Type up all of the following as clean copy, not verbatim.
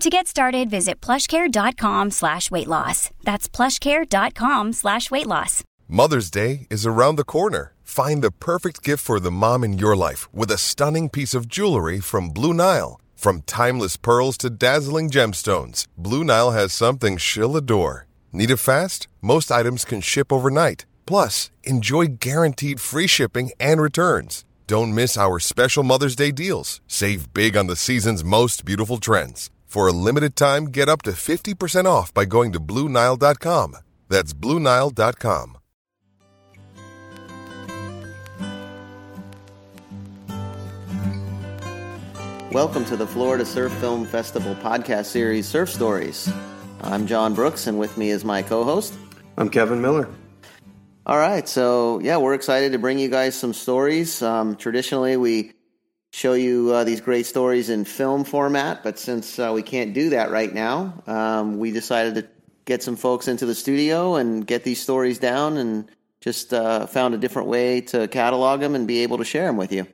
To get started, visit plushcare.com/weightloss. That's plushcare.com/weightloss. Mother's Day is around the corner. Find the perfect gift for the mom in your life with a stunning piece of jewelry from Blue Nile. From timeless pearls to dazzling gemstones, Blue Nile has something she'll adore. Need it fast? Most items can ship overnight. Plus, enjoy guaranteed free shipping and returns. Don't miss our special Mother's Day deals. Save big on the season's most beautiful trends. For a limited time, get up to 50% off by going to BlueNile.com. That's BlueNile.com. Welcome to the Florida Surf Film Festival podcast series, Surf Stories. I'm John Brooks, and with me is my co-host. I'm Kevin Miller. All right, so yeah, we're excited to bring you guys some stories. Traditionally, we show you these great stories in film format, but since we can't do that right now, we decided to get some folks into the studio and get these stories down and just found a different way to catalog them and be able to share them with you.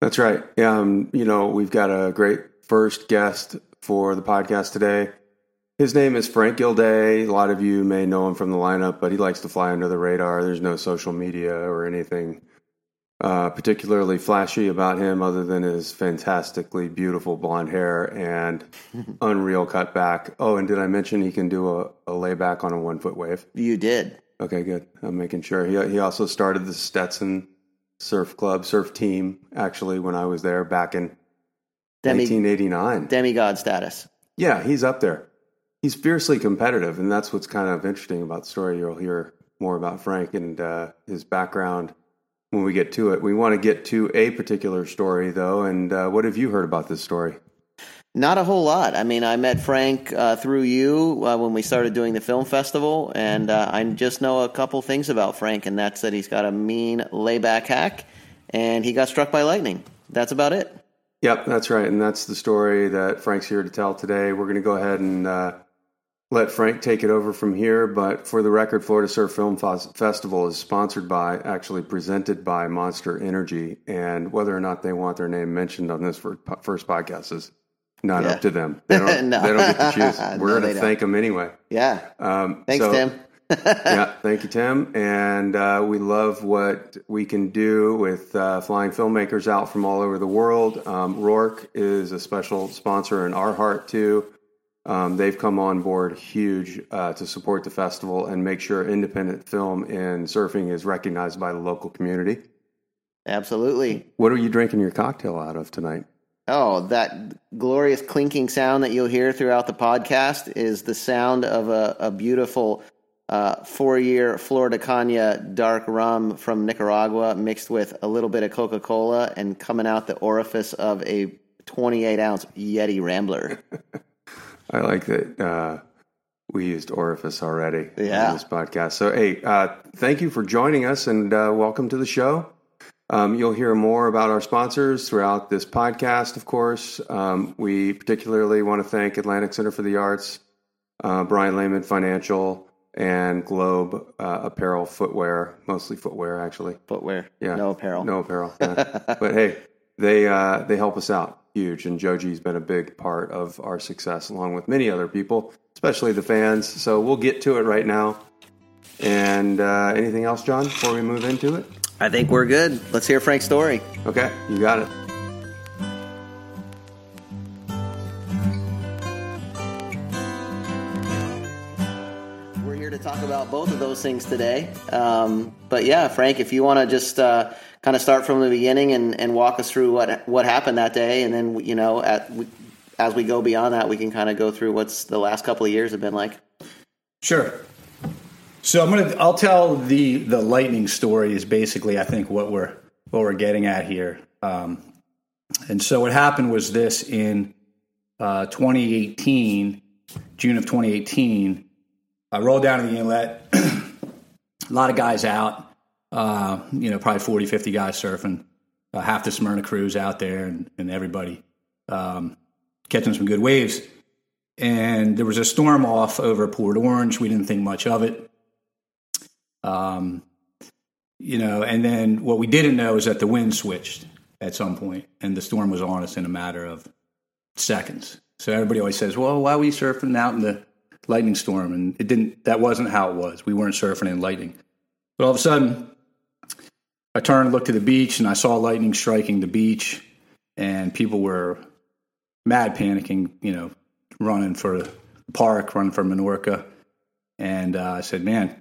That's right. You know, we've got a great first guest for the podcast today. His name is Frank Gilday. A lot of you may know him from the lineup, but he likes to fly under the radar. There's no social media or anything particularly flashy about him other than his fantastically beautiful blonde hair and unreal cutback. Oh, and did I mention he can do a layback on a 1-foot wave? You did. Okay, good. I'm making sure. He also started the Stetson Surf Club, surf team, actually, when I was there back in 1989. Demigod status. Yeah, he's up there. He's fiercely competitive, and that's what's kind of interesting about the story. You'll hear more about Frank and his background when we get to it. We want to get to a particular story, though, and what have you heard about this story? Not a whole lot. I mean, I met Frank through you when we started doing the film festival, and I just know a couple things about Frank, and that's that he's got a mean layback hack, and he got struck by lightning. That's about it. Yep, that's right, and that's the story that Frank's here to tell today. We're going to go ahead and let Frank take it over from here, but for the record, Florida Surf Film Festival is sponsored by, actually presented by, Monster Energy, and whether or not they want their name mentioned on this first podcast is not up to them. They don't, no. They don't get to choose. We're going to thank them anyway. Yeah. Thanks, Tim. Yeah, thank you, Tim. And we love what we can do with flying filmmakers out from all over the world. Rourke is a special sponsor in our heart, too. They've come on board huge to support the festival and make sure independent film and surfing is recognized by the local community. Absolutely. What are you drinking your cocktail out of tonight? Oh, that glorious clinking sound that you'll hear throughout the podcast is the sound of a beautiful 4-year Florida Canya dark rum from Nicaragua mixed with a little bit of Coca-Cola and coming out the orifice of a 28-ounce Yeti Rambler. I like that we used orifice already on this podcast. So, hey, thank you for joining us and welcome to the show. You'll hear more about our sponsors throughout this podcast, of course. We particularly want to thank Atlantic Center for the Arts, Brian Lehman Financial, and Globe Apparel Footwear, mostly footwear, actually. Footwear. Yeah. No apparel. No apparel. Yeah. But hey, They help us out huge, and Joji's been a big part of our success, along with many other people, especially the fans. So we'll get to it right now. And anything else, John, before we move into it? I think we're good. Let's hear Frank's story. Okay, you got it. We're here to talk about both of those things today. But yeah, Frank, if you want to just kind of start from the beginning and walk us through what happened that day, and then, you know, as we go beyond that, we can kind of go through what's the last couple of years have been like. Sure. So I'll tell the lightning story is basically, I think, what we're getting at here. And so what happened was this: in 2018, June of 2018, I rolled down to the inlet, a lot of guys out, probably 40, 50 guys surfing, half the Smyrna crews out there and everybody catching some good waves. And there was a storm off over Port Orange. We didn't think much of it. And then what we didn't know is that the wind switched at some point and the storm was on us in a matter of seconds. So everybody always says, well, why are we surfing out in the lightning storm? And that wasn't how it was. We weren't surfing in lightning. But all of a sudden I turned and looked to the beach and I saw lightning striking the beach, and people were mad panicking, running for the park, running for Menorca. And I said, man,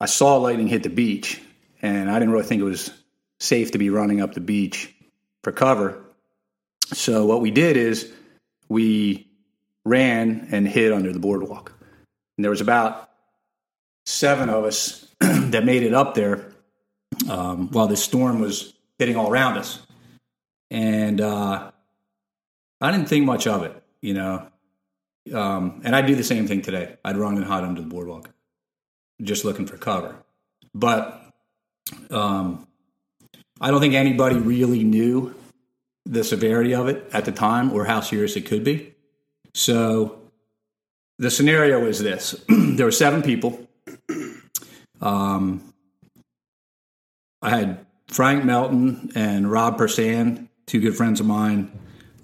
I saw lightning hit the beach, and I didn't really think it was safe to be running up the beach for cover. So what we did is we ran and hid under the boardwalk. And there was about 7 of us that made it up there while the storm was hitting all around us. And I didn't think much of it, and I'd do the same thing today. I'd run and hide under the boardwalk, just looking for cover. But I don't think anybody really knew the severity of it at the time or how serious it could be. So the scenario is this. There were 7 people. I had Frank Melton and Rob Persan, 2 good friends of mine,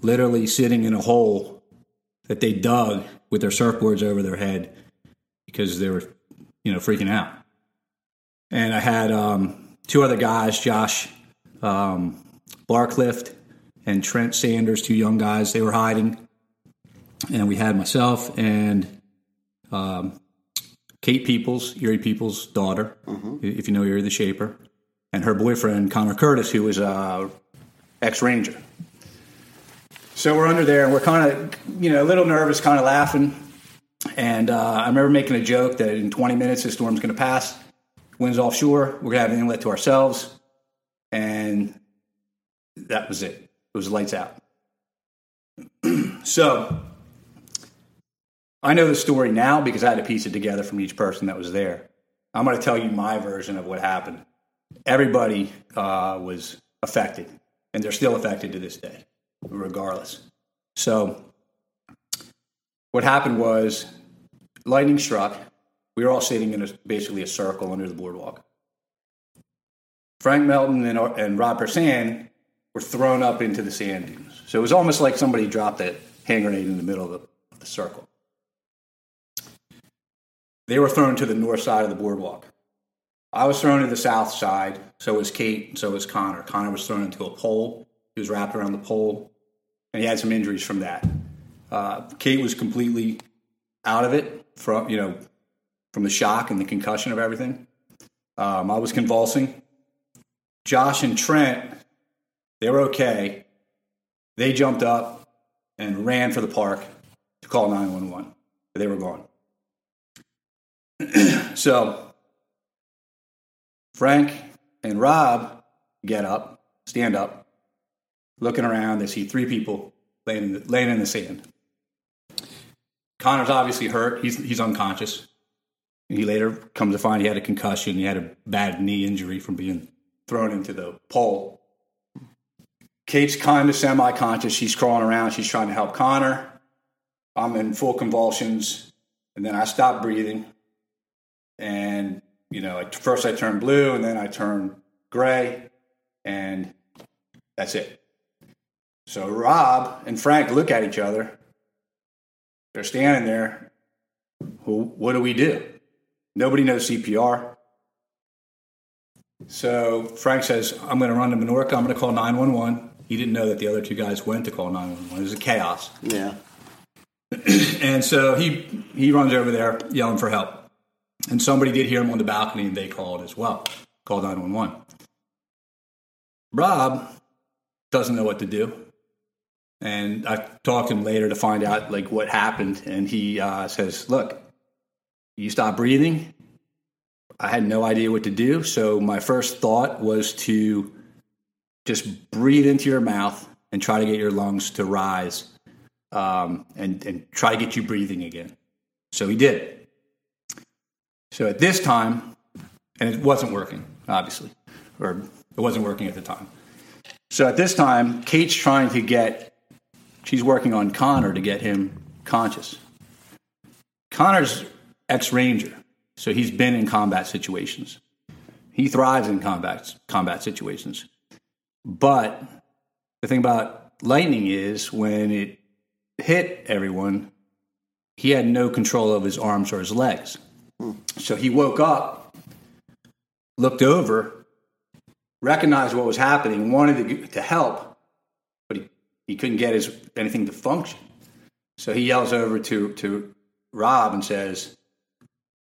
literally sitting in a hole that they dug with their surfboards over their head because they were freaking out. And I had 2 other guys, Josh Barcliffe and Trent Sanders, 2 young guys. They were hiding. And we had myself and Kate Peoples, Erie Peoples' daughter, if you know Erie the Shaper, and her boyfriend, Connor Curtis, who was an ex-Ranger. So we're under there, and we're kind of, a little nervous, kind of laughing. And I remember making a joke that in 20 minutes, the storm's going to pass. Wind's offshore. We're going to have an inlet to ourselves. And that was it. It was lights out. So I know the story now because I had to piece it together from each person that was there. I'm going to tell you my version of what happened. Everybody was affected, and they're still affected to this day, regardless. So what happened was lightning struck. We were all sitting in basically a circle under the boardwalk. Frank Melton and Rob Persan were thrown up into the sand dunes. So it was almost like somebody dropped a hand grenade in the middle of the circle. They were thrown to the north side of the boardwalk. I was thrown to the south side. So was Kate, and so was Connor. Connor was thrown into a pole. He was wrapped around the pole, and he had some injuries from that. Kate was completely out of it from the shock and the concussion of everything. I was convulsing. Josh and Trent, they were okay. They jumped up and ran for the park to call 911. They were gone. So Frank and Rob stand up, looking around. They see 3 people laying in the sand. Connor's obviously hurt. He's unconscious. And he later comes to find he had a concussion. He had a bad knee injury from being thrown into the pole. Kate's kind of semi-conscious. She's crawling around. She's trying to help Connor. I'm in full convulsions. And then I stop breathing. And, first I turn blue, and then I turn gray. And That's it. So Rob and Frank look at each other. They're standing there. Well, what do we do? Nobody knows CPR. So Frank says, I'm going to run to Menorca. I'm going to call 911. He didn't know that the other two guys went to call 911. It was a chaos. Yeah. And so he runs over there yelling for help. And somebody did hear him on the balcony, and they called as well. Called 911. Rob doesn't know what to do. And I talked to him later to find out, like, what happened. And he says, look, you stopped breathing. I had no idea what to do. So my first thought was to just breathe into your mouth and try to get your lungs to rise and try to get you breathing again. So he did. So at this time, and it wasn't working, obviously, or it wasn't working at the time. So at this time, Kate's trying to get, she's working on Connor to get him conscious. Connor's ex-ranger, so he's been in combat situations. He thrives in combat situations. But the thing about lightning is when it hit everyone, he had no control of his arms or his legs. So he woke up, looked over, recognized what was happening, wanted to help, but he couldn't get anything to function. So he yells over to Rob and says,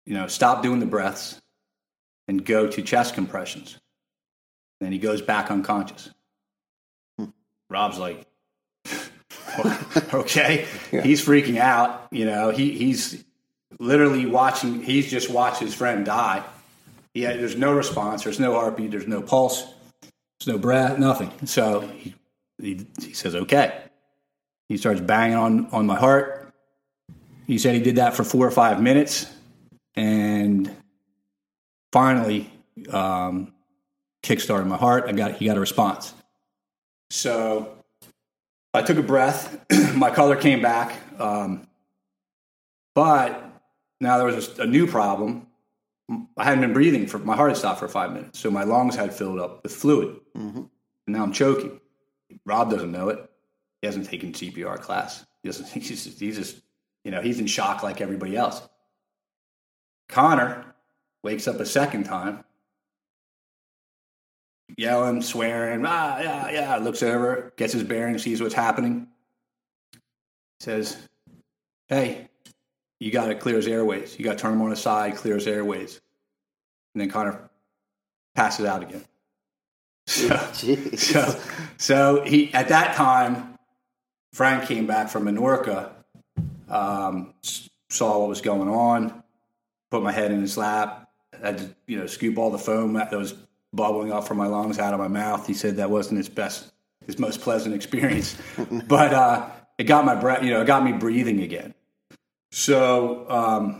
you know, stop doing the breaths and go to chest compressions. Then he goes back unconscious. Rob's like, okay. Yeah. He's freaking out. You know, he's literally watching. He's just watched his friend die. Yeah. There's no response. There's no heartbeat. There's no pulse. There's no breath, nothing. So he says, okay. He starts banging on my heart. He said he did that for 4 or 5 minutes. And finally, kickstarted my heart. He got a response. So I took a breath. My color came back. But now there was a new problem. I hadn't been breathing. My heart had stopped for 5 minutes. So my lungs had filled up with fluid. Mm-hmm. And now I'm choking. Rob doesn't know it. He hasn't taken CPR class. He's just, you know, he's in shock like everybody else. Connor wakes up a second time, yelling, swearing, yeah, looks over, gets his bearing, sees what's happening. Says, hey, you got to clear his airways. You got to turn him on his side, clear his airways. And then Connor passes out again. So he, at that time, Frank came back from Menorca, saw what was going on, put my head in his lap, had to, you know, scoop all the foam that was bubbling up from my lungs out of my mouth. He said that wasn't his most pleasant experience, but it got my breath, you know, it got me breathing again. So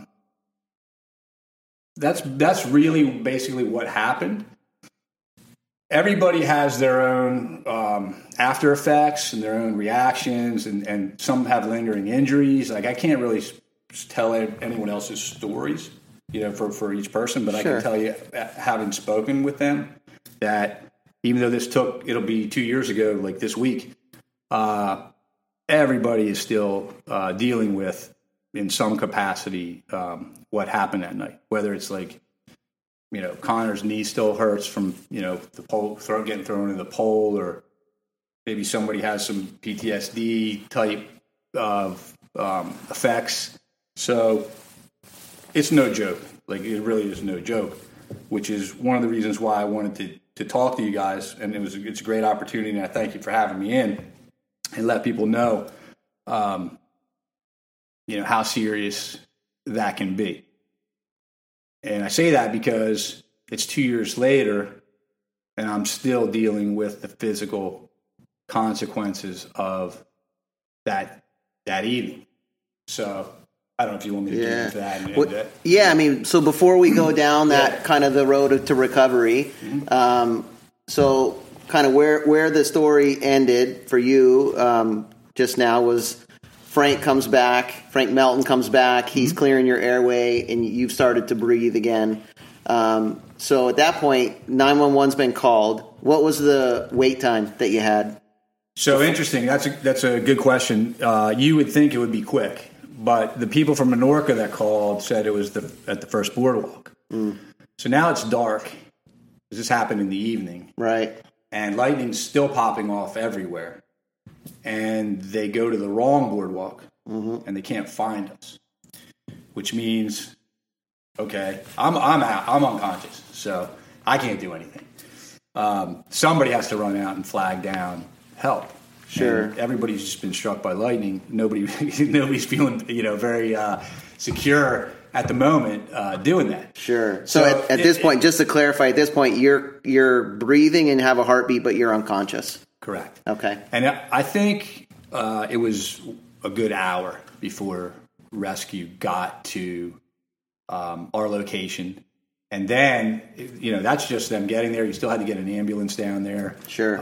that's really basically what happened. Everybody has their own after effects and their own reactions, and some have lingering injuries. Like, I can't really tell anyone else's stories, you know, for each person, but sure. I can tell you, having spoken with them, that even though it'll be 2 years ago, like this week, everybody is still dealing with, in some capacity, what happened that night. Whether it's like, you know, Connor's knee still hurts from, you know, the pole, getting thrown in the pole, or maybe somebody has some PTSD type of effects. So it's no joke. Like, it really is no joke, which is one of the reasons why I wanted to talk to you guys. And it's a great opportunity, and I thank you for having me in and let people know, you know, how serious that can be. And I say that because it's 2 years later, and I'm still dealing with the physical consequences of that evening. So I don't know if you want me to get into that. I mean, so before we go down that kind of the road to recovery, so kind of where the story ended for you just now was Frank Melton comes back, he's clearing your airway, and you've started to breathe again. So at that point, 911's been called. What was the wait time that you had? So interesting. That's a good question. You would think it would be quick, but the people from Menorca that called said it was at the first boardwalk. Mm. So now it's dark. This happened in the evening. Right. And lightning's still popping off everywhere. And they go to the wrong boardwalk, mm-hmm. and they can't find us, which means, okay, I'm out. I'm unconscious, so I can't do anything. Somebody has to run out and flag down help. Sure. And everybody's just been struck by lightning. Nobody's feeling, very secure at the moment doing that. Sure. So at this point, just to clarify, at this point, you're breathing and have a heartbeat, but you're unconscious. Correct. Okay. And I think it was a good hour before rescue got to our location. And then, that's just them getting there. You still had to get an ambulance down there. Sure.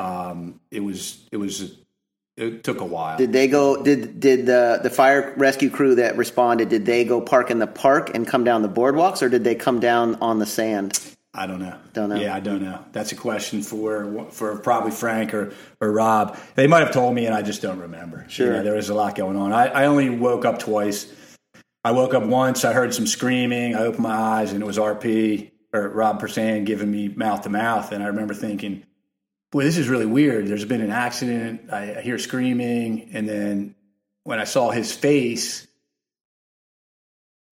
It took a while. Did they go? Did the fire rescue crew that responded? Did they go park in the park and come down the boardwalks, or did they come down on the sand? I don't know. Yeah, I don't know. That's a question for probably Frank or Rob. They might have told me, and I just don't remember. Sure, there was a lot going on. I only woke up twice. I woke up once. I heard some screaming. I opened my eyes, and it was RP or Rob Persan giving me mouth to mouth, and I remember thinking, boy, this is really weird. There's been an accident. I hear screaming. And then when I saw his face,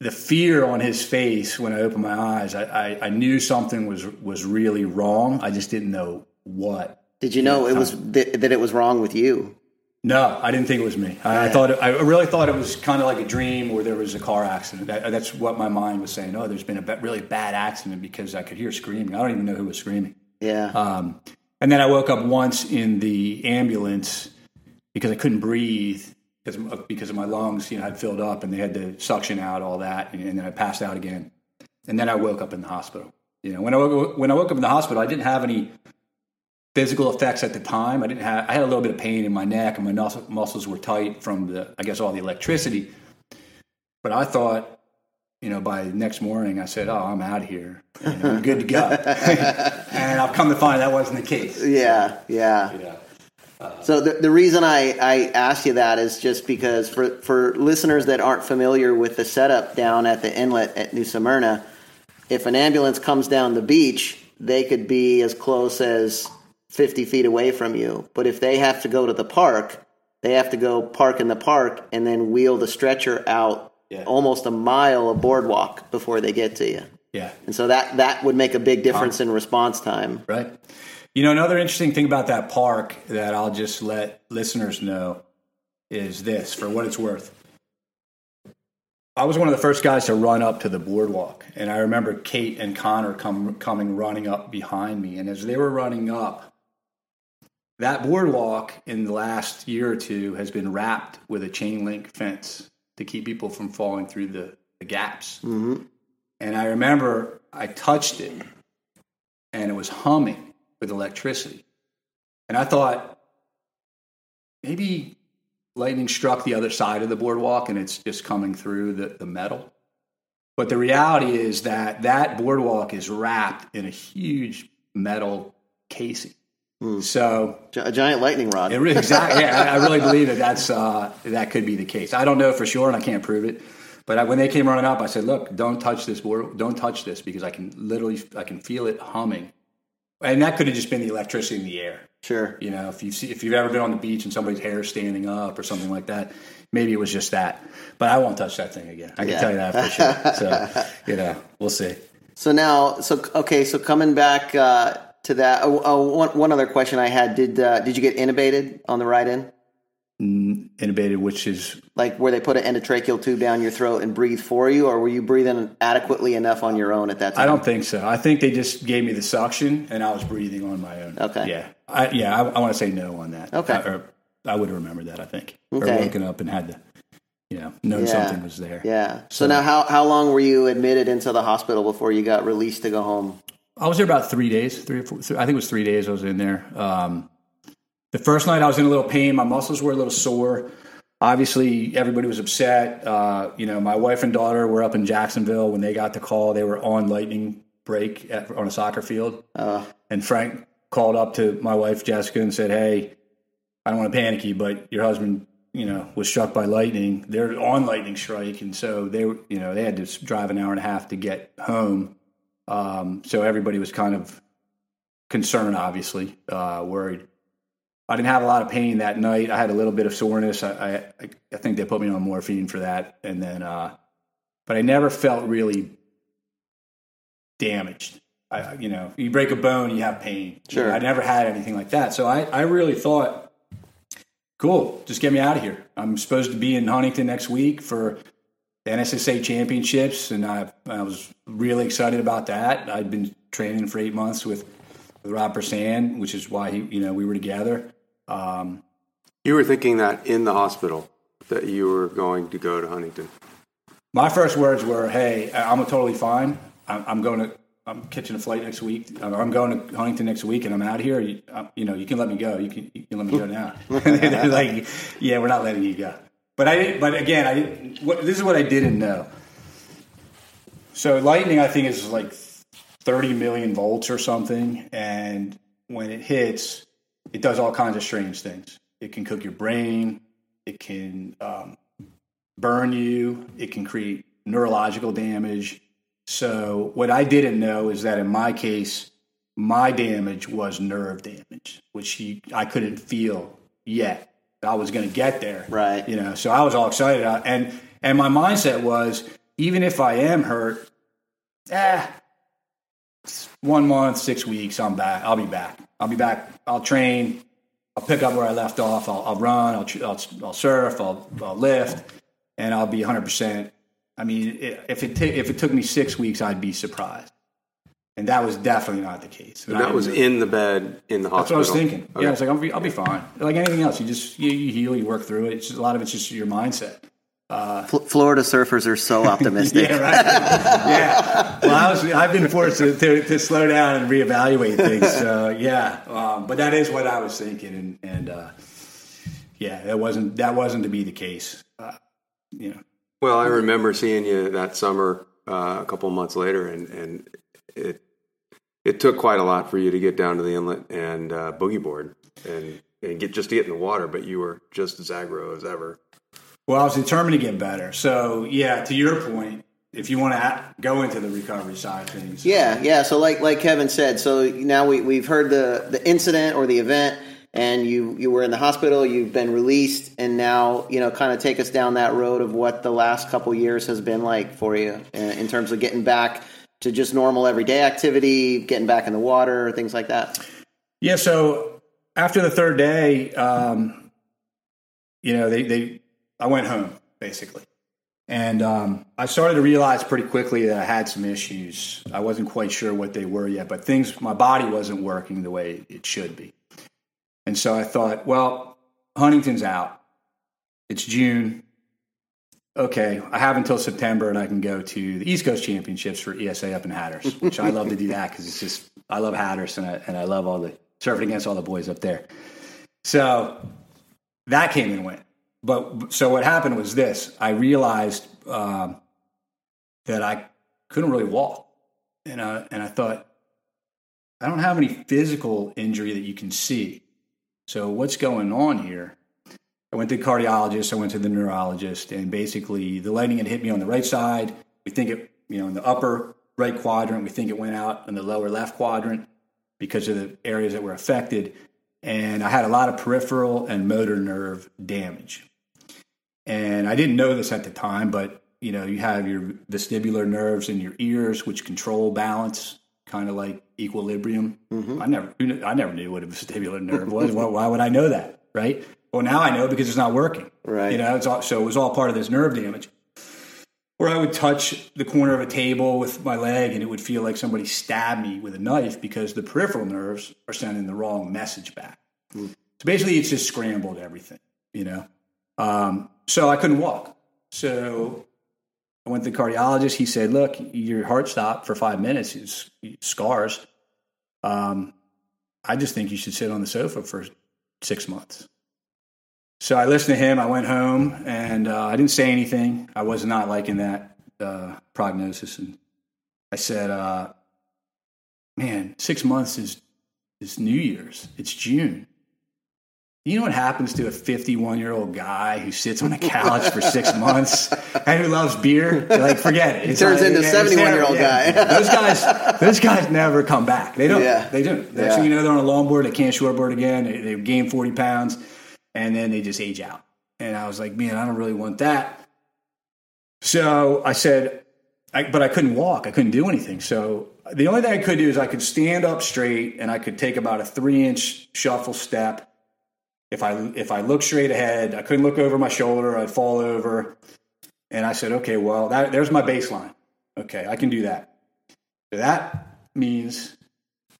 the fear on his face when I opened my eyes, I knew something was really wrong. I just didn't know what. Did you know it was that it was wrong with you? No, I didn't think it was me. I really thought it was kind of like a dream where there was a car accident. That's what my mind was saying. Oh, there's been a really bad accident because I could hear screaming. I don't even know who was screaming. Yeah. And then I woke up once in the ambulance because I couldn't breathe because of my lungs, had filled up and they had to suction out all that. And then I passed out again. And then I woke up in the hospital. When I woke up in the hospital, I didn't have any physical effects at the time. I had a little bit of pain in my neck and my muscles were tight from all the electricity. But I thought, by the next morning, I said, "Oh, I'm out of here. I'm good to go." And I've come to find that wasn't the case. Yeah. So the reason I asked you that is just because for listeners that aren't familiar with the setup down at the inlet at New Smyrna, if an ambulance comes down the beach, they could be as close as 50 feet away from you. But if they have to go to the park, they have to go park in the park and then wheel the stretcher out. Yeah. Almost a mile of boardwalk before they get to you. Yeah. And so that would make a big difference in response time. Right. Another interesting thing about that park that I'll just let listeners know is this, for what it's worth. I was one of the first guys to run up to the boardwalk, and I remember Kate and Connor coming running up behind me. And as they were running up, that boardwalk in the last year or two has been wrapped with a chain link fence to keep people from falling through the gaps. Mm-hmm. And I remember I touched it, and it was humming with electricity. And I thought, maybe lightning struck the other side of the boardwalk, and it's just coming through the metal. But the reality is that boardwalk is wrapped in a huge metal casing. Mm. So a giant lightning rod. Exactly. Yeah, I really believe that could be the case. I don't know for sure, and I can't prove it. But when they came running up, I said, "Look, don't touch this board. Don't touch this because I can feel it humming." And that could have just been the electricity in the air. Sure. If you've ever been on the beach and somebody's hair standing up or something like that, maybe it was just that. But I won't touch that thing again. I can tell you that for sure. So we'll see. So coming back. To that, one other question I had: did you get intubated on the ride in? Intubated, which is like where they put an endotracheal tube down your throat and breathe for you, or were you breathing adequately enough on your own at that time? I don't think so. I think they just gave me the suction, and I was breathing on my own. Okay. Yeah. I want to say no on that. Okay. I would remember that. I think. Okay. Or woken up and had to, known something was there. Yeah. So now, how long were you admitted into the hospital before you got released to go home? I was there about 3 days, I think it was 3 days I was in there. The first night I was in a little pain. My muscles were a little sore. Obviously, everybody was upset. My wife and daughter were up in Jacksonville when they got the call. They were on lightning break on a soccer field. And Frank called up to my wife, Jessica, and said, hey, I don't want to panic you, but your husband, you know, was struck by lightning. They're on lightning strike. And so they were, you know, they had to drive an hour and a half to get home. So everybody was kind of concerned, obviously, worried. I didn't have a lot of pain that night. I had a little bit of soreness. I think they put me on morphine for that. And then, but I never felt really damaged. You know, you break a bone, you have pain. Sure. I never had anything like that. So I really thought, cool, just get me out of here. I'm supposed to be in Huntington next week for the NSSA championships. And I was really excited about that. I'd been training for 8 months with Rob Persan, which is why, we were together. You were thinking that in the hospital, that you were going to go to Huntington. My first words were, hey, I'm totally fine. I'm catching a flight next week. I'm going to Huntington next week and I'm out of here. You can let me go. You can let me go now. They're like, yeah, we're not letting you go. This is what I didn't know. So lightning, I think, is like 30 million volts or something. And when it hits, it does all kinds of strange things. It can cook your brain. It can burn you. It can create neurological damage. So what I didn't know is that in my case, my damage was nerve damage, which I couldn't feel yet. I was going to get there. Right. So I was all excited. And my mindset was, even if I am hurt, 1 month, 6 weeks, I'm back. I'll be back. I'll train. I'll pick up where I left off. I'll run. I'll surf. I'll lift. And I'll be 100%. I mean, if it took me 6 weeks, I'd be surprised. And that was definitely not the case. And that was in the bed in the hospital. That's what I was thinking. Okay. Yeah, it's like, I'll be fine. Like anything else, you heal, you work through it. It's just, a lot of it's just your mindset. Florida surfers are so optimistic. Yeah, right. Yeah. Well, I've been forced to slow down and reevaluate things. So, yeah. But that is what I was thinking, and that wasn't to be the case. Well, I remember seeing you that summer a couple months later, and it took quite a lot for you to get down to the inlet and boogie board and get in the water, but you were just as aggro as ever. Well, I was determined to get better. So, yeah, to your point, if you want to go into the recovery side of things. Yeah. So like Kevin said, so now we've heard the incident or the event, and you were in the hospital, you've been released, and now, kind of take us down that road of what the last couple years has been like for you in terms of getting back to just normal everyday activity, getting back in the water, things like that. Yeah, so after the third day, I went home, basically. And I started to realize pretty quickly that I had some issues. I wasn't quite sure what they were yet, but my body wasn't working the way it should be. And so I thought, well, Huntington's out. It's June. Okay, I have until September, and I can go to the East Coast Championships for ESA up in Hatteras, which I love to do that because it's just I love Hatteras, and I love all the surfing against all the boys up there. So that came and went. But so what happened was this: I realized that I couldn't really walk, and I thought, I don't have any physical injury that you can see. So what's going on here? I went to the cardiologist. I went to the neurologist, and basically the lightning had hit me on the right side. We think it, in the upper right quadrant. We think it went out in the lower left quadrant because of the areas that were affected. And I had a lot of peripheral and motor nerve damage. And I didn't know this at the time, but you have your vestibular nerves in your ears, which control balance, kind of like equilibrium. Mm-hmm. I never knew what a vestibular nerve was. Why would I know that, right? Well, now I know because it's not working. Right. So it was all part of this nerve damage. Or I would touch the corner of a table with my leg, and it would feel like somebody stabbed me with a knife because the peripheral nerves are sending the wrong message back. Mm. So basically, it's just scrambled everything, So I couldn't walk. So I went to the cardiologist. He said, look, your heart stopped for 5 minutes. It's scars. I just think you should sit on the sofa for 6 months. So I listened to him. I went home, and I didn't say anything. I was not liking that prognosis. And I said, man, 6 months is New Year's. It's June. You know what happens to a 51-year-old guy who sits on a couch for 6 months and who loves beer? They're like, forget it. He turns into a 71-year-old guy. Those guys never come back. They don't. Yeah. They don't. Next thing you know, they're on a longboard. They can't shortboard again. They gain 40 pounds, and then they just age out. And I was like, man, I don't really want that. So I said, but I couldn't walk. I couldn't do anything. So the only thing I could do is I could stand up straight, and I could take about a 3-inch shuffle step. If I looked straight ahead, I couldn't look over my shoulder, I'd fall over. And I said, okay, well, there's my baseline. Okay, I can do that. So that means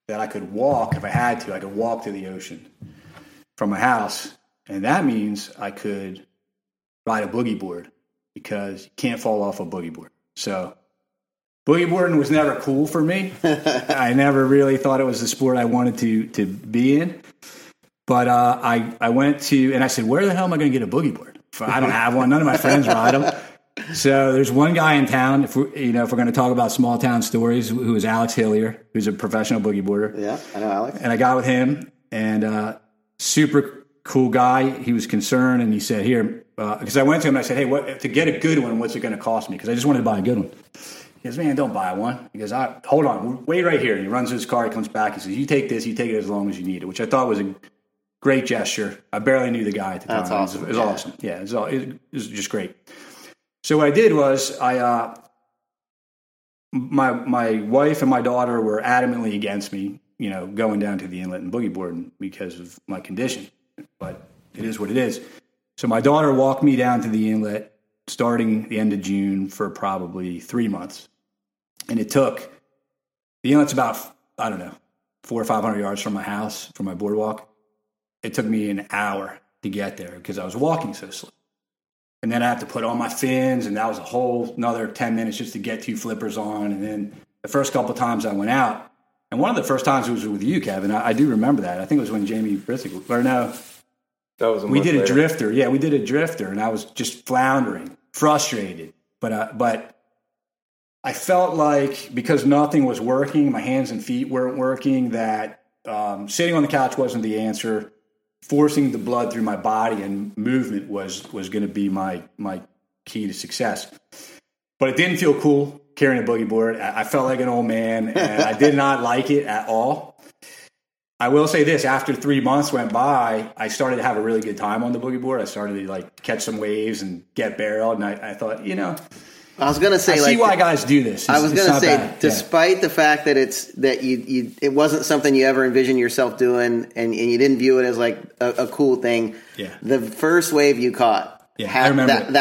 that I could walk if I had to. I could walk to the ocean from my house. And that means I could ride a boogie board because you can't fall off a boogie board. So boogie boarding was never cool for me. I never really thought it was the sport I wanted to be in. But I went to, and I said, where the hell am I going to get a boogie board? I don't have one. None of my friends ride them. So there's one guy in town, if we're going to talk about small town stories, who is Alex Hillier, who's a professional boogie boarder. Yeah, I know Alex. And I got with him, and super cool guy. He was concerned, and he said, here, because I went to him, and I said, hey, to get a good one, what's it going to cost me? Because I just wanted to buy a good one. He goes, man, don't buy one. He goes, hold on, wait right here. And he runs to his car, he comes back, he says, you take this, you take it as long as you need it, which I thought was a great gesture. I barely knew the guy at the time. That's awesome. It was awesome. Yeah, it was just great. So what I did was my wife and my daughter were adamantly against me, going down to the inlet and boogie boarding because of my condition. But it is what it is. So my daughter walked me down to the inlet starting the end of June for probably 3 months. And it took, the inlet's about, 400 or 500 yards from my house, from my boardwalk. It took me an hour to get there because I was walking so slow. And then I had to put on my fins, and that was a whole another 10 minutes just to get 2 flippers on. And then the first couple of times I went out, and one of the first times was with you, Kevin. I do remember that. I think it was when Jamie Brissig, or no. That was a drifter. Yeah, we did a drifter, and I was just floundering, frustrated. But I felt like because nothing was working, my hands and feet weren't working, that sitting on the couch wasn't the answer. Forcing the blood through my body and movement was going to be my key to success. But it didn't feel cool carrying a boogie board. I felt like an old man, and I did not like it at all. I will say this, after 3 months went by, I started to have a really good time on the boogie board. I started to catch some waves and get barreled, and I thought, I was going to say, I see why guys do this. I was going to say, despite the fact that it wasn't something you ever envisioned yourself doing, and you didn't view it as a cool thing. Yeah. The first wave you caught, that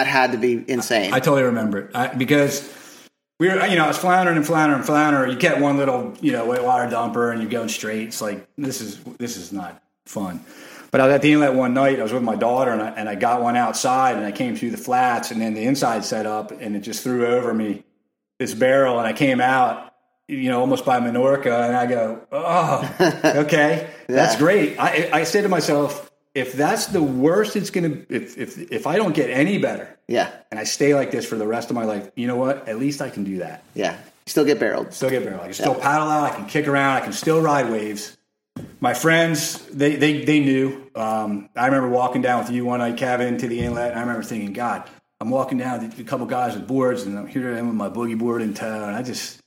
had to be insane. I totally remember it because we were, I was floundering. You get one little, wet water dumper, and you're going straight. It's like this is not fun. But I was at the inlet one night. I was with my daughter, and I got one outside, and I came through the flats, and then the inside set up, and it just threw over me this barrel, and I came out, almost by Menorca, and I go, oh, okay, that's great. I said to myself, if that's the worst it's going to, if I don't get any better, and I stay like this for the rest of my life, you know what? At least I can do that. Yeah, still get barreled. I can still paddle out. I can kick around. I can still ride waves. My friends, they knew. I remember walking down with you one night, Kevin, to the inlet. And I remember thinking, God, I'm walking down with a couple guys with boards, and I'm here with my boogie board in tow. And it's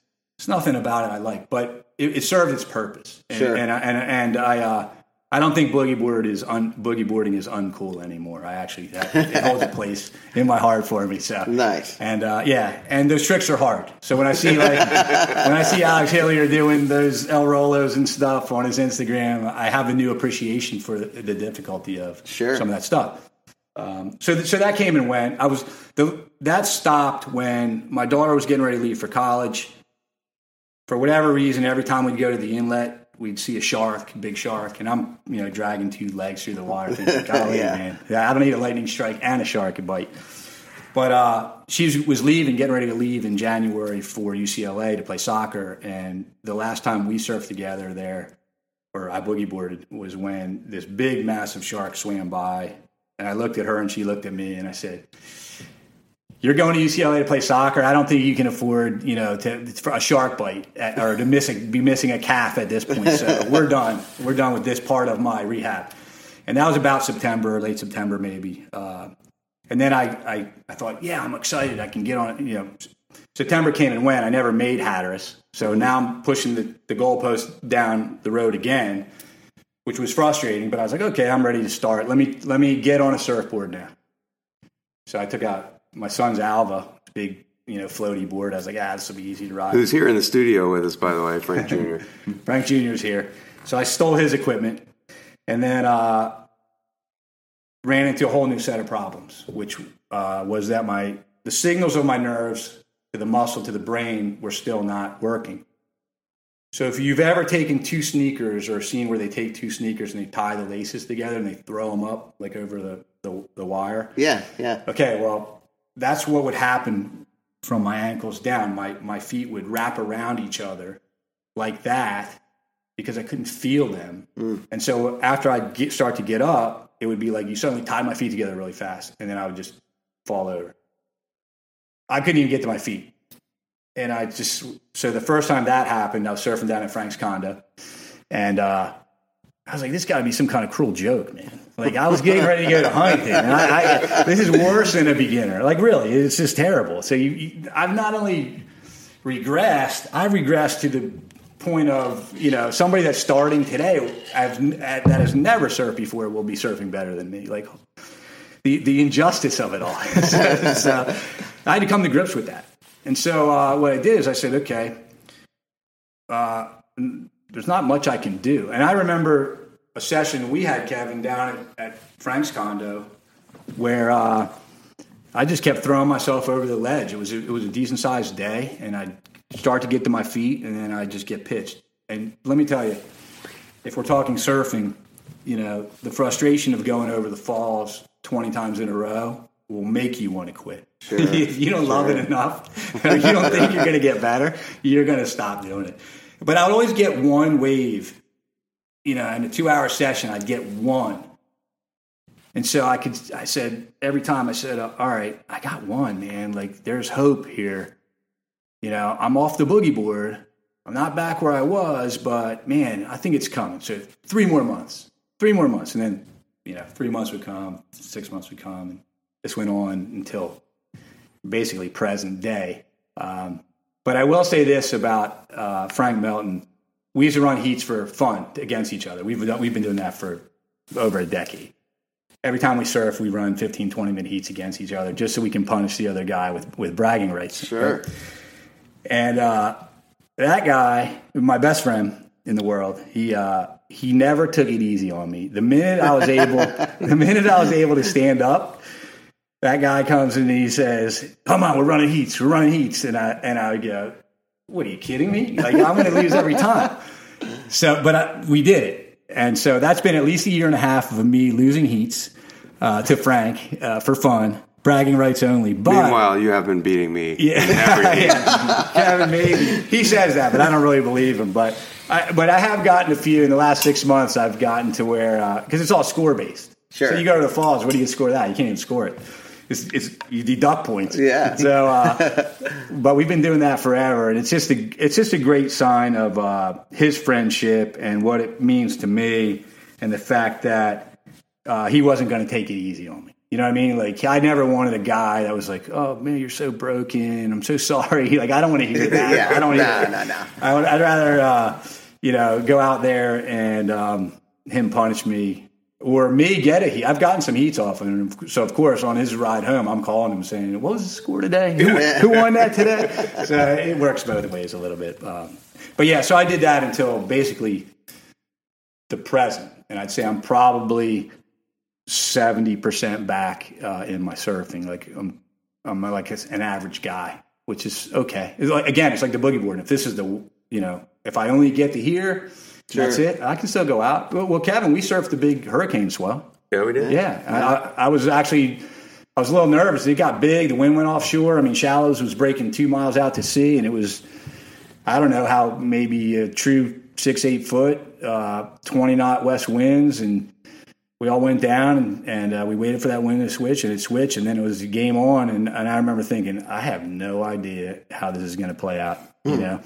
nothing about it I like, but it served its purpose. And, sure. I don't think boogie boarding is uncool anymore. I actually it holds a place in my heart for me. So nice. And and those tricks are hard. So when I see when I see Alex Hillier doing those El Rolos and stuff on his Instagram, I have a new appreciation for the difficulty of some of that stuff. So that came and went. That stopped when my daughter was getting ready to leave for college. For whatever reason, every time we'd go to the inlet, we'd see a shark, big shark, and I'm, dragging 2 legs through the water. Thinking, golly, man, I don't need a lightning strike and a shark to bite. But she was getting ready to leave in January for UCLA to play soccer. And the last time we surfed together there, or I boogie boarded, was when this big, massive shark swam by. And I looked at her, and she looked at me, and I said, you're going to UCLA to play soccer. I don't think you can afford, you know, for a shark bite or to be missing a calf at this point. So we're done. We're done with this part of my rehab. And that was about September, late September maybe. And then I thought, yeah, I'm excited. I can get on it. You know, September came and went. I never made Hatteras. So now I'm pushing the goalpost down the road again, which was frustrating. But I was like, okay, I'm ready to start. Let me get on a surfboard now. So I took out my son's Alva, big, you know, floaty board. I was like, this will be easy to ride. Who's here in the studio with us, by the way, Frank Jr. Frank Jr.'s here. So I stole his equipment and then ran into a whole new set of problems, which was that the signals of my nerves to the muscle, to the brain were still not working. So if you've ever taken two sneakers or seen where they take two sneakers and they tie the laces together and they throw them up like over the wire. Yeah, yeah. Okay, well, that's what would happen from my ankles down. My feet would wrap around each other like that because I couldn't feel them. Mm. And so after I'd start to get up, it would be like you suddenly tie my feet together really fast, and then I would just fall over. I couldn't even get to my feet. And so the first time that happened, I was surfing down at Frank's condo, and I was like, this got to be some kind of cruel joke, man. Like, I was getting ready to go to Huntington, and I this is worse than a beginner. Like, really, it's just terrible. So I've not only regressed, I've regressed to the point of, you know, somebody that's starting today that has never surfed before will be surfing better than me. Like, the injustice of it all. So I had to come to grips with that. And so what I did is I said, okay, there's not much I can do. And I remember a session we had, Kevin, down at Frank's condo where I just kept throwing myself over the ledge. It was a decent-sized day, and I'd start to get to my feet, and then I'd just get pitched. And let me tell you, if we're talking surfing, you know, the frustration of going over the falls 20 times in a row will make you want to quit. Sure. If you don't love it enough, you don't think you're going to get better, you're going to stop doing it. But I would always get one wave. You know, in a 2-hour session, I'd get one. And so I said, all right, I got one, man. Like, there's hope here. You know, I'm off the boogie board. I'm not back where I was, but, man, I think it's coming. So 3 more months. And then, you know, 3 months would come, 6 months would come. And this went on until basically present day. But I will say this about Frank Melton. We used to run heats for fun against each other. We've been doing that for over a decade. Every time we surf, we run 15, 20-minute heats against each other just so we can punish the other guy with bragging rights. Sure. And that guy, my best friend in the world, he never took it easy on me. The minute I was able to stand up, that guy comes in and he says, "Come on, we're running heats," and I would go, "What, are you kidding me? Like, I'm going to lose every time." So, but we did it. And so that's been at least a year and a half of me losing heats to Frank for fun, bragging rights only. But meanwhile, you have been beating me in every heat. Kevin, maybe. He says that, but I don't really believe him. But I have gotten a few in the last 6 months. I've gotten to where, because it's all score-based. Sure. So you go to the falls, what do you score that? You can't even score it. You deduct points. Yeah. So, but we've been doing that forever, and it's just a great sign of his friendship and what it means to me, and the fact that he wasn't going to take it easy on me. You know what I mean? Like, I never wanted a guy that was like, "Oh man, you're so broken. I'm so sorry." Like, I don't want to hear that. Yeah, I don't. I'd rather you know, go out there and him punish me. Or me get a heat. I've gotten some heats off him. So, of course, on his ride home, I'm calling him saying, "What was the score today? Who won that today?" So it works both ways a little bit. But, yeah, so I did that until basically the present. And I'd say I'm probably 70% back in my surfing. Like, I'm like an average guy, which is okay. It's like, again, it's like the boogie board. If this is the, you know, if I only get to here – sure. That's it. I can still go out. Well, Kevin, we surfed the big hurricane swell. Yeah, we did. Yeah. I was a little nervous. It got big. The wind went offshore. I mean, Shallows was breaking 2 miles out to sea, and it was, I don't know how, maybe a true 6-8 foot, 20-knot west winds, and we all went down and we waited for that wind to switch, and it switched, and then it was game on. And I remember thinking, I have no idea how this is going to play out, you know?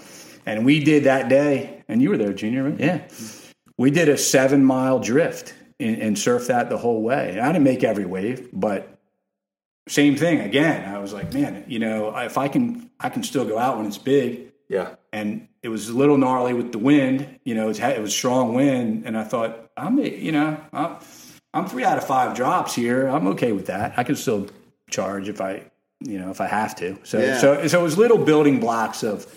And we did that day, and you were there, Junior, right? Yeah. We did a 7-mile drift and surfed that the whole way. And I didn't make every wave, but same thing again. I was like, man, you know, if I can still go out when it's big. Yeah. And it was a little gnarly with the wind, you know, it was strong wind. And I thought, I'm 3 out of 5 drops here. I'm okay with that. I can still charge if I have to. So, yeah. so it was little building blocks of,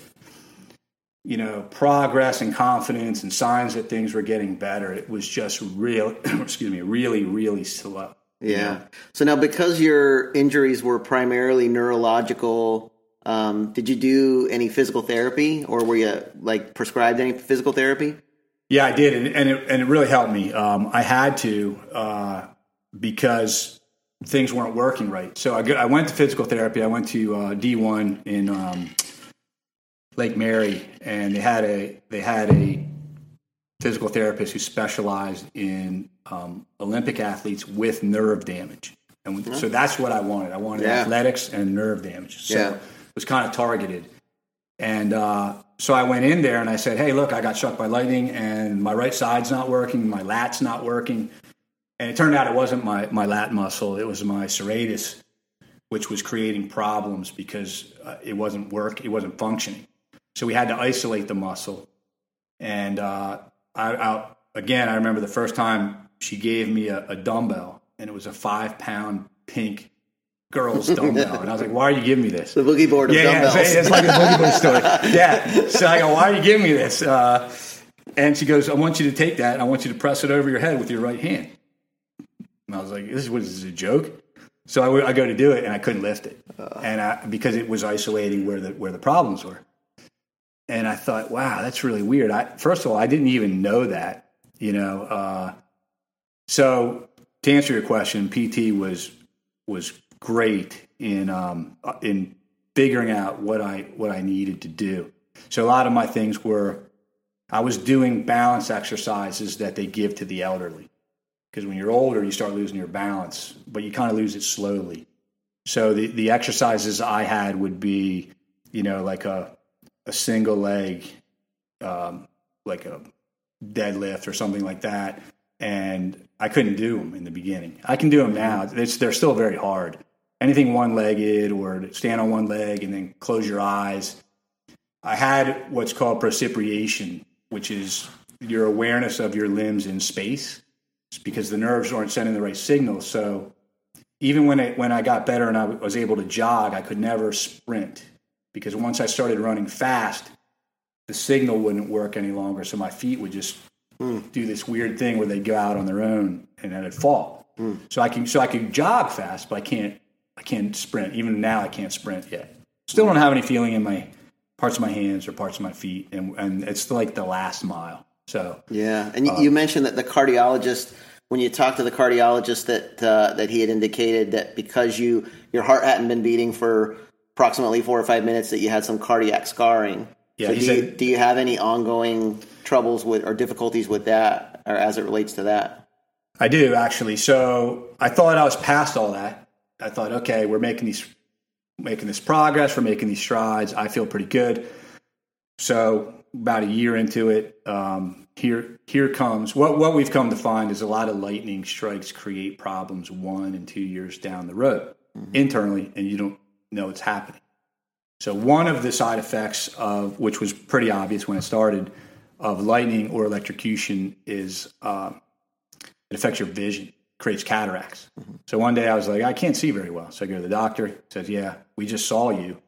you know, progress and confidence and signs that things were getting better. It was just really, really slow. Yeah. Yeah. So now, because your injuries were primarily neurological, did you do any physical therapy, or were you like prescribed any physical therapy? Yeah, I did. And it really helped me. I had to, because things weren't working right. So I went to physical therapy. I went to, D1 in, Lake Mary, and they had a physical therapist who specialized in Olympic athletes with nerve damage, and so that's what I wanted. I wanted athletics and nerve damage, so it was kind of targeted. And so I went in there and I said, "Hey, look, I got struck by lightning, and my right side's not working, my lat's not working." And it turned out it wasn't my lat muscle; it was my serratus, which was creating problems because it wasn't functioning. So we had to isolate the muscle. And I remember the first time she gave me a dumbbell, and it was a 5-pound pink girl's dumbbell. And I was like, why are you giving me this? The boogie board of dumbbells. Yeah, it's like a boogie board story. Yeah. So I go, why are you giving me this? And she goes, I want you to take that, and I want you to press it over your head with your right hand. And I was like, is this a joke? So I go to do it, and I couldn't lift it. Because it was isolating where the problems were. And I thought, wow, that's really weird. First of all, I didn't even know that, you know. So to answer your question, PT was great in figuring out what I needed to do. So a lot of my things were, I was doing balance exercises that they give to the elderly, because when you're older, you start losing your balance, but you kind of lose it slowly. So the exercises I had would be, you know, like a single leg, like a deadlift or something like that. And I couldn't do them in the beginning. I can do them now. They're still very hard. Anything one-legged, or stand on one leg and then close your eyes. I had what's called proprioception, which is your awareness of your limbs in space, because the nerves aren't sending the right signals. So even when I got better and I was able to jog, I could never sprint. Because once I started running fast, the signal wouldn't work any longer. So my feet would just do this weird thing where they'd go out on their own, and then it'd fall. So I can jog fast, but I can't sprint. Even now I can't sprint yet. Still don't have any feeling in my parts of my hands or parts of my feet. And it's like the last mile. So yeah. And you mentioned that the cardiologist, when you talked to the cardiologist, that he had indicated that because your heart hadn't been beating for approximately 4 or 5 minutes, that you had some cardiac scarring. Yeah, so do you have any ongoing troubles with or difficulties with that, or as it relates to that? I do, actually. So I thought I was past all that. I thought, okay, we're making this progress. We're making these strides. I feel pretty good. So about a year into it, here comes what we've come to find is a lot of lightning strikes create problems 1 and 2 years down the road internally, and you don't know it's happening. So one of the side effects of, which was pretty obvious when it started, of lightning or electrocution is it affects your vision, creates cataracts. So one day I was like, I can't see very well. So I go to the doctor, he says, yeah, we just saw you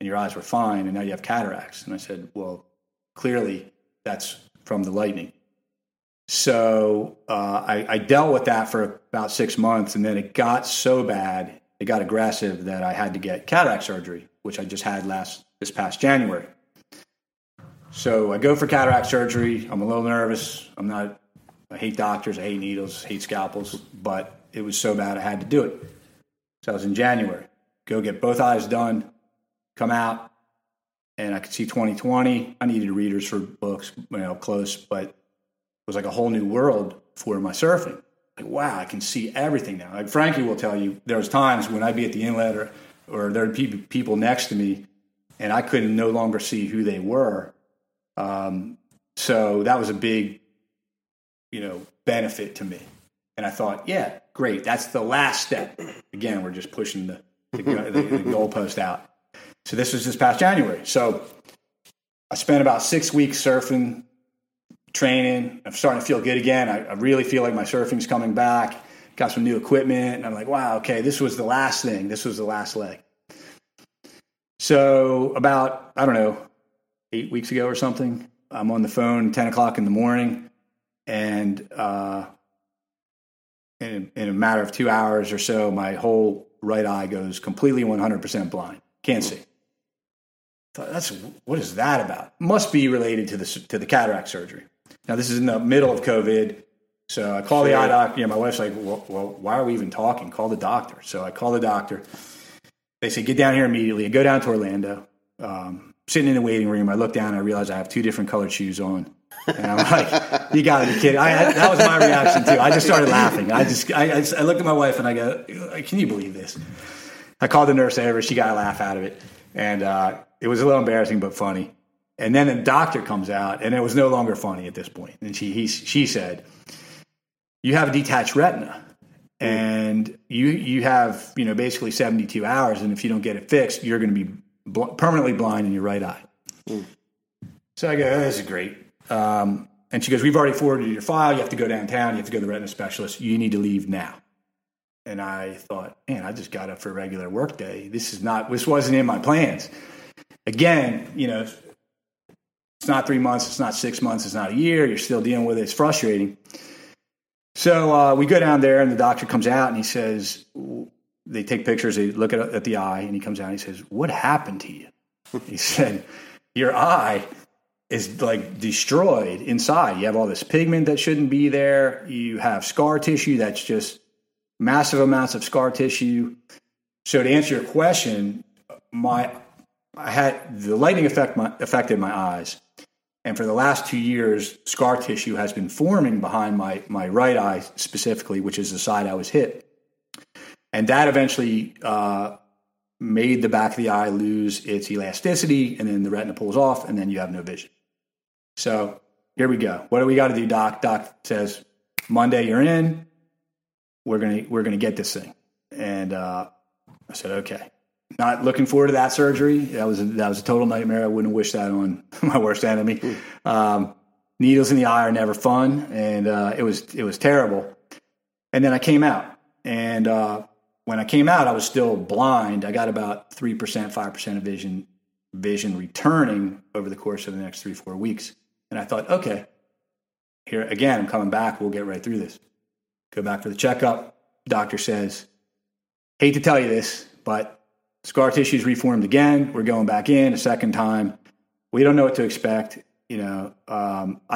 and your eyes were fine, and now you have cataracts. And I said, well, clearly that's from the lightning. So I dealt with that for about 6 months, and then it got so bad, it got aggressive, that I had to get cataract surgery, which I just had this past January. So I go for cataract surgery. I'm a little nervous. I hate doctors. I hate needles, hate scalpels, but it was so bad I had to do it. So I was in January, go get both eyes done, come out, and I could see 20/20. I needed readers for books, close, but it was like a whole new world for my surfing. Like, wow, I can see everything now. Like Frankie will tell you, there's times when I'd be at the inlet or there'd be people next to me and I couldn't no longer see who they were. So that was a big, benefit to me. And I thought, yeah, great. That's the last step. Again, we're just pushing the goalpost out. So this was this past January. So I spent about 6 weeks surfing, training. I'm starting to feel good again. I really feel like my surfing's coming back. Got some new equipment. And I'm like, wow, okay, this was the last thing. This was the last leg. So about, 8 weeks ago or something, I'm on the phone 10 o'clock in the morning. And in a matter of 2 hours or so, my whole right eye goes completely 100% blind. Can't see. What is that about? Must be related to the cataract surgery. Now, this is in the middle of COVID. So I call the eye doctor. My wife's like, well, why are we even talking? Call the doctor. So I call the doctor. They say, get down here immediately. I go down to Orlando. Sitting in the waiting room, I look down and I realize I have two different colored shoes on. And I'm like, you got to be kidding. That was my reaction, too. I just started laughing. I looked at my wife and I go, can you believe this? I called the nurse over. She got a laugh out of it. And it was a little embarrassing, but funny. And then the doctor comes out, and it was no longer funny at this point. And she said, you have a detached retina, and you have, basically 72 hours. And if you don't get it fixed, you're going to be permanently blind in your right eye. Mm. So I go, this is great. And she goes, we've already forwarded your file. You have to go downtown. You have to go to the retina specialist. You need to leave now. And I thought, man, I just got up for a regular work day. This wasn't in my plans. Again, it's not 3 months. It's not 6 months. It's not a year. You're still dealing with it. It's frustrating. So we go down there and the doctor comes out and he says, they take pictures. They look at the eye and he comes out and he says, what happened to you? He said, your eye is like destroyed inside. You have all this pigment that shouldn't be there. You have scar tissue. That's just massive amounts of scar tissue. So to answer your question, the lightning effect affected my eyes. And for the last 2 years, scar tissue has been forming behind my right eye specifically, which is the side I was hit. And that eventually made the back of the eye lose its elasticity, and then the retina pulls off, and then you have no vision. So here we go. What do we got to do, Doc? Doc says, Monday you're in. We're gonna get this thing. And I said, okay. Not looking forward to that surgery. That was a total nightmare. I wouldn't wish that on my worst enemy. Needles in the eye are never fun, and it was terrible. And then I came out, and when I came out, I was still blind. I got about 3%, 5% of vision returning over the course of the next 3-4 weeks. And I thought, okay, here again, I'm coming back. We'll get right through this. Go back for the checkup. Doctor says, hate to tell you this, but scar tissue's reformed again. We're going back in a second time. We don't know what to expect. I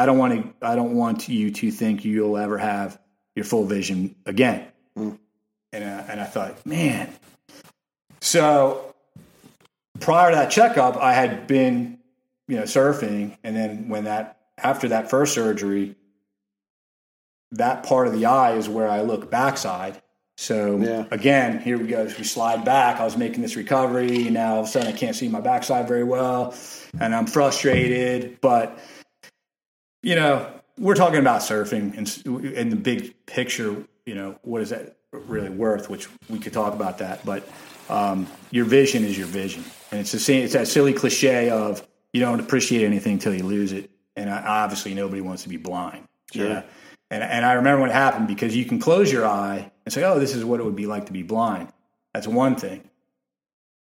don't want you to think you'll ever have your full vision again. Mm. And I thought, man. So prior to that checkup, I had been, surfing. And then after that first surgery, that part of the eye is where I look backside. So again, here we go. We slide back. I was making this recovery. Now all of a sudden I can't see my backside very well and I'm frustrated, but we're talking about surfing and in the big picture, what is that really worth, which we could talk about that, but your vision is your vision. And it's the same. It's that silly cliche of you don't appreciate anything until you lose it. And obviously nobody wants to be blind. Sure. Yeah. And I remember what happened, because you can close your eye and say, oh, this is what it would be like to be blind. That's one thing.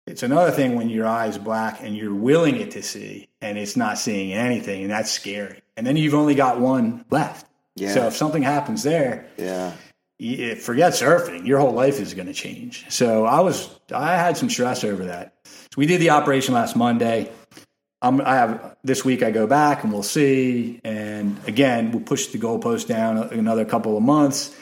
It's another thing when your eye is black and you're willing it to see and it's not seeing anything, and that's scary. And then you've only got one left. Yeah. So if something happens there, forget surfing. Your whole life is going to change. So I had some stress over that. So we did the operation last Monday. This week I go back and we'll see. And again, we'll push the goalpost down another couple of months.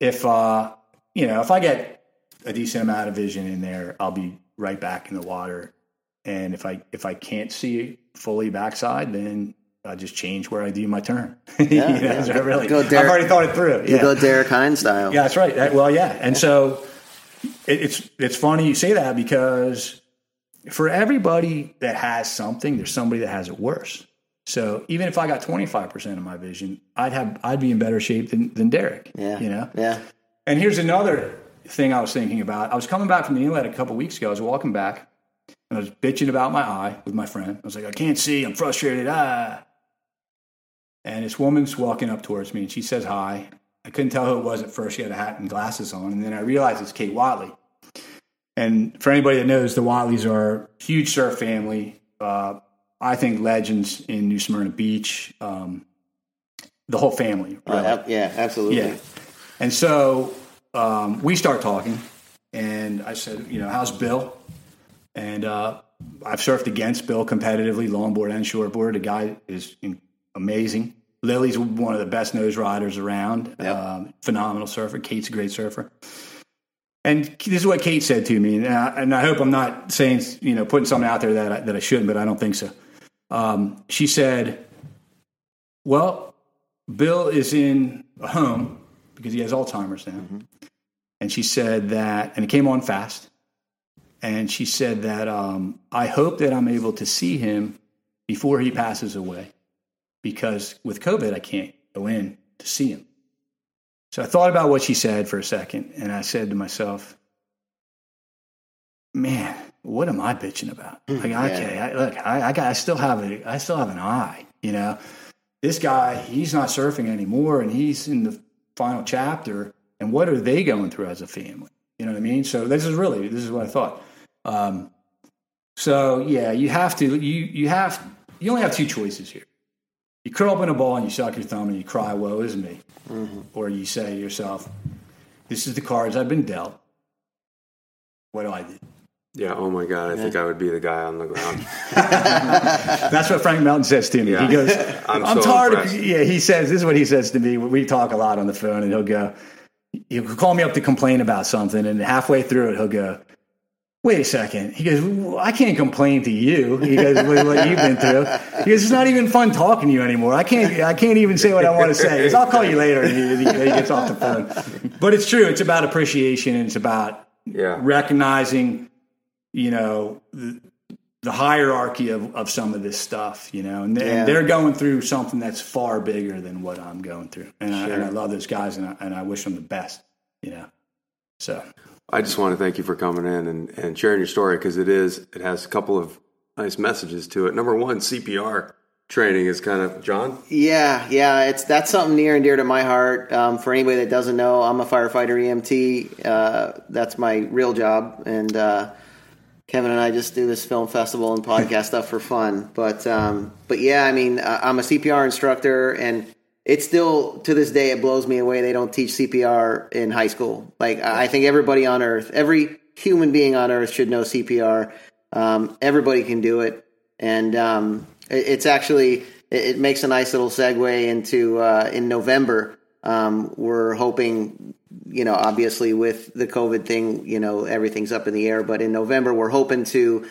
If I get a decent amount of vision in there, I'll be right back in the water. And if I can't see fully backside, then I just change where I do my turn. Yeah, yeah. Really, I've already thought it through. You go Derek Hines style. Yeah, that's right. Well, yeah. And so it's funny you say that, because for everybody that has something, there's somebody that has it worse. So even if I got 25% of my vision, I'd be in better shape than Derek. Yeah. You know? Yeah. And here's another thing I was thinking about. I was coming back from the inlet a couple of weeks ago. I was walking back and I was bitching about my eye with my friend. I was like, I can't see. I'm frustrated. And this woman's walking up towards me and she says hi. I couldn't tell who it was at first. She had a hat and glasses on. And then I realized it's Kate Watley. And for anybody that knows, the Watleys are a huge surf family. I think legends in New Smyrna Beach, the whole family. Really. Yeah, absolutely. Yeah. And so we start talking and I said, you know, how's Bill? And I've surfed against Bill competitively, longboard and shortboard. The guy is amazing. Lily's one of the best nose riders around. Yep. Phenomenal surfer. Kate's a great surfer. And this is what Kate said to me, and I hope I'm not saying, you know, putting something out there that I shouldn't, but I don't think so. She said, well, Bill is in a home because he has Alzheimer's now. Mm-hmm. And she said that, and it came on fast. And she said that, I hope that I'm able to see him before he passes away, because with COVID, I can't go in to see him. So I thought about what she said for a second, and I said to myself, man, what am I bitching about? Like, okay, I still have an eye, you know. This guy, he's not surfing anymore, and he's in the final chapter, and what are they going through as a family? You know what I mean? So this is what I thought. So yeah, you only have two choices here. You curl up in a ball and you suck your thumb and you cry, woe is me. Mm-hmm. Or you say to yourself, this is the cards I've been dealt. What do I do? Yeah, oh my God, I think I would be the guy on the ground. That's what Frank Melton says to me. Yeah. He goes, I'm so tired impressed. He says, this is what he says to me. We talk a lot on the phone, and he'll call me up to complain about something, and halfway through it, he'll go, wait a second. He goes, well, I can't complain to you. He goes, what you've been through. He goes, it's not even fun talking to you anymore. I can't even say what I want to say. He goes, I'll call you later. And he gets off the phone. But it's true. It's about appreciation, and it's about recognizing, you know, the hierarchy of some of this stuff, you know, and they're going through something that's far bigger than what I'm going through. And, I love those guys, and I wish them the best, you know, so. I just want to thank you for coming in and sharing your story, because it has a couple of nice messages to it. Number one, CPR training is kind of, John? Yeah, that's something near and dear to my heart. For anybody that doesn't know, I'm a firefighter EMT. That's my real job, and Kevin and I just do this film festival and podcast stuff for fun. But yeah, I mean, I'm a CPR instructor, and it's still, to this day, it blows me away they don't teach CPR in high school. Like, I think everybody on earth, every human being on earth should know CPR. Everybody can do it. And it's actually, it makes a nice little segue into, in November, we're hoping, you know, obviously with the COVID thing, you know, everything's up in the air. But in November, we're hoping to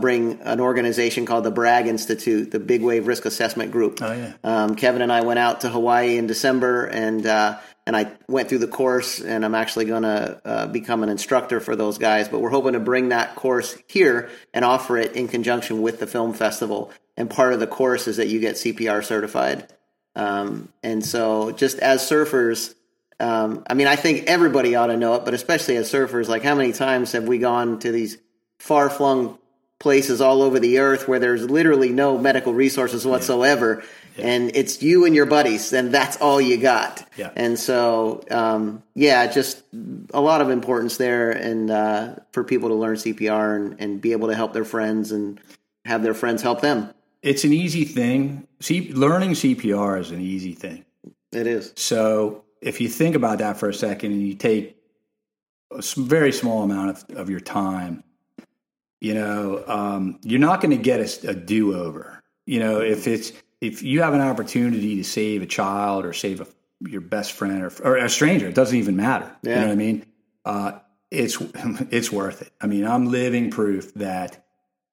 bring an organization called the Bragg Institute, the Big Wave Risk Assessment Group. Oh, yeah. Kevin and I went out to Hawaii in December, and I went through the course, and I'm actually going to become an instructor for those guys. But we're hoping to bring that course here and offer it in conjunction with the film festival. And part of the course is that you get CPR certified. And so just as surfers, I mean, I think everybody ought to know it, but especially as surfers, like how many times have we gone to these far-flung places all over the earth where there's literally no medical resources whatsoever, and it's you and your buddies, and that's all you got. Yeah. And so, just a lot of importance there, and for people to learn CPR and be able to help their friends and have their friends help them. It's an easy thing. Learning CPR is an easy thing. It is. So if you think about that for a second, and you take a very small amount of your time, you know, you're not going to get a do-over. You know, if you have an opportunity to save a child or save your best friend or a stranger, it doesn't even matter. Yeah. You know what I mean? It's worth it. I mean, I'm living proof that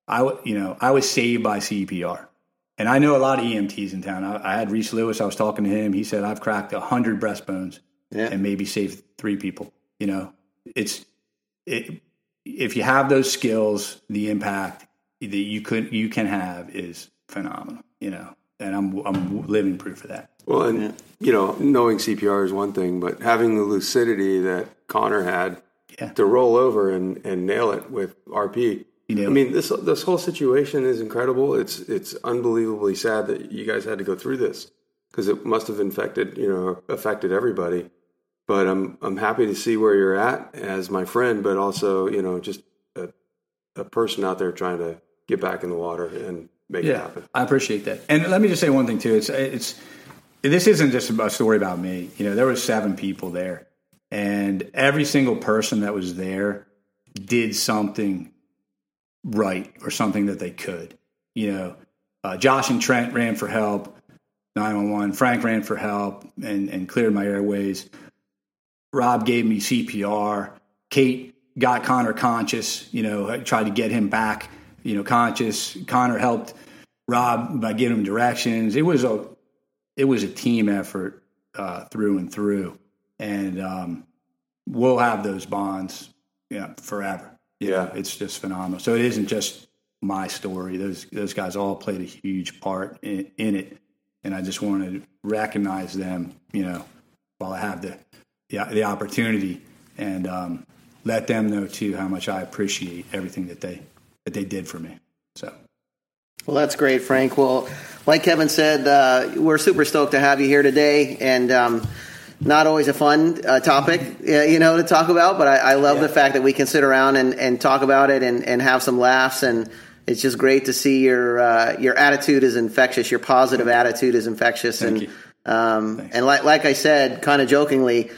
I was saved by CPR. And I know a lot of EMTs in town. I had Reese Lewis. I was talking to him. He said, I've cracked 100 breastbones and maybe saved 3 people. You know, if you have those skills, the impact that you can have is phenomenal, you know, and I'm living proof of that. Well, and, you know, knowing CPR is one thing, but having the lucidity that Connor had to roll over and nail it with RP. I mean, this whole situation is incredible. It's unbelievably sad that you guys had to go through this because it must have affected everybody. But I'm happy to see where you're at as my friend, but also, you know, just a person out there trying to get back in the water and make it happen. I appreciate that. And let me just say one thing too. This isn't just a story about me. You know, there were 7 people there, and every single person that was there did something right or something that they could. You know, Josh and Trent ran for help, 911. Frank ran for help and cleared my airways. Rob gave me CPR. Kate got Connor conscious, you know, tried to get him back, you know, conscious. Connor helped Rob by giving him directions. It was a team effort through and through. And we'll have those bonds, you know, forever. Yeah, it's just phenomenal. So it isn't just my story. Those guys all played a huge part in it, and I just want to recognize them, you know, while I have the opportunity, and let them know too how much I appreciate everything that they did for me. So. Well, that's great, Frank. Well, like Kevin said, we're super stoked to have you here today, and not always a fun topic, you know, to talk about, but I love the fact that we can sit around and talk about it and have some laughs. And it's just great to see your attitude is infectious. Your positive attitude is infectious. And like I said, kind of jokingly,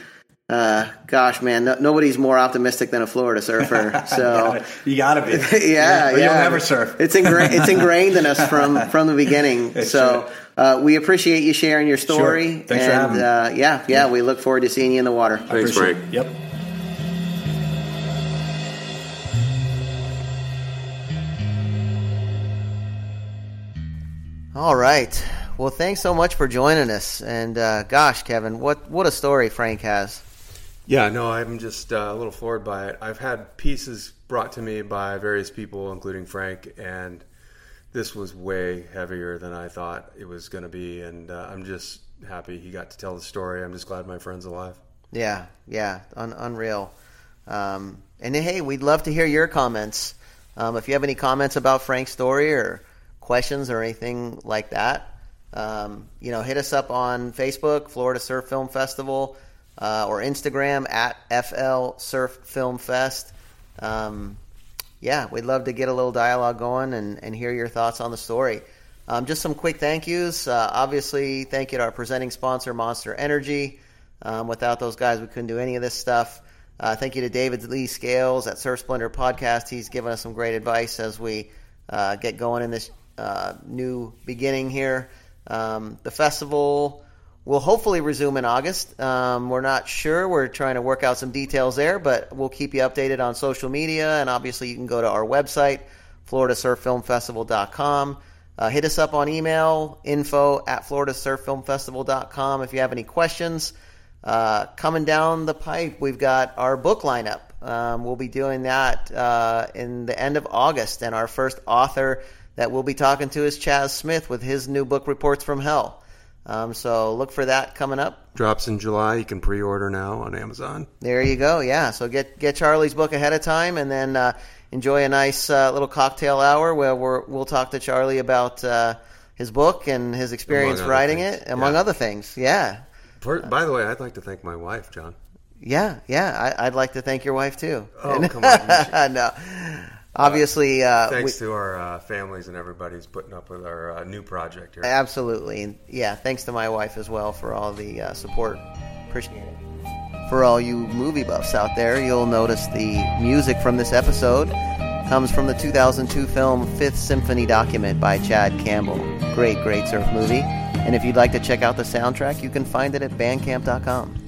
gosh, man, nobody's more optimistic than a Florida surfer. So you gotta be, yeah. You'll never surf. It's ingrained in us from the beginning. It's so true. We appreciate you sharing your story. Sure. Thanks for having me. Yeah, we look forward to seeing you in the water. Thanks, Frank. Yep. All right. Well, thanks so much for joining us. And gosh, Kevin, what a story Frank has. Yeah, no, I'm just a little floored by it. I've had pieces brought to me by various people, including Frank, and this was way heavier than I thought it was going to be, and I'm just happy he got to tell the story. I'm just glad my friend's alive. Yeah, unreal. And hey, we'd love to hear your comments. If you have any comments about Frank's story or questions or anything like that, you know, hit us up on Facebook, Florida Surf Film Festival, or Instagram at FL Surf Film Fest. Yeah, we'd love to get a little dialogue going and hear your thoughts on the story. Just some quick thank yous. Obviously, thank you to our presenting sponsor, Monster Energy. Without those guys, we couldn't do any of this stuff. Thank you to David Lee Scales at Surf Splendor Podcast. He's given us some great advice as we get going in this new beginning here. The festival will hopefully resume in August. We're not sure. We're trying to work out some details there, but we'll keep you updated on social media. And obviously, you can go to our website, floridasurffilmfestival.com. Hit us up on email, info@floridasurffilmfestival.com. If you have any questions, coming down the pipe, we've got our book lineup. We'll be doing that in the end of August. And our first author that we'll be talking to is Chaz Smith with his new book, Reports from Hell. So look for that coming up. Drops in July. You can pre-order now on Amazon. There you go. Yeah. So get Charlie's book ahead of time, and then enjoy a nice little cocktail hour where we'll talk to Charlie about his book and his experience writing it, among other things. Yeah. By the way, I'd like to thank my wife, John. Yeah. I'd like to thank your wife too. Oh, come on. No. Obviously, thanks to our families and everybody's putting up with our new project here. Absolutely. And yeah, thanks to my wife as well for all the support. Appreciate it. For all you movie buffs out there, you'll notice the music from this episode comes from the 2002 film Fifth Symphony Document by Chad Campbell. Great surf movie. And if you'd like to check out the soundtrack, you can find it at bandcamp.com.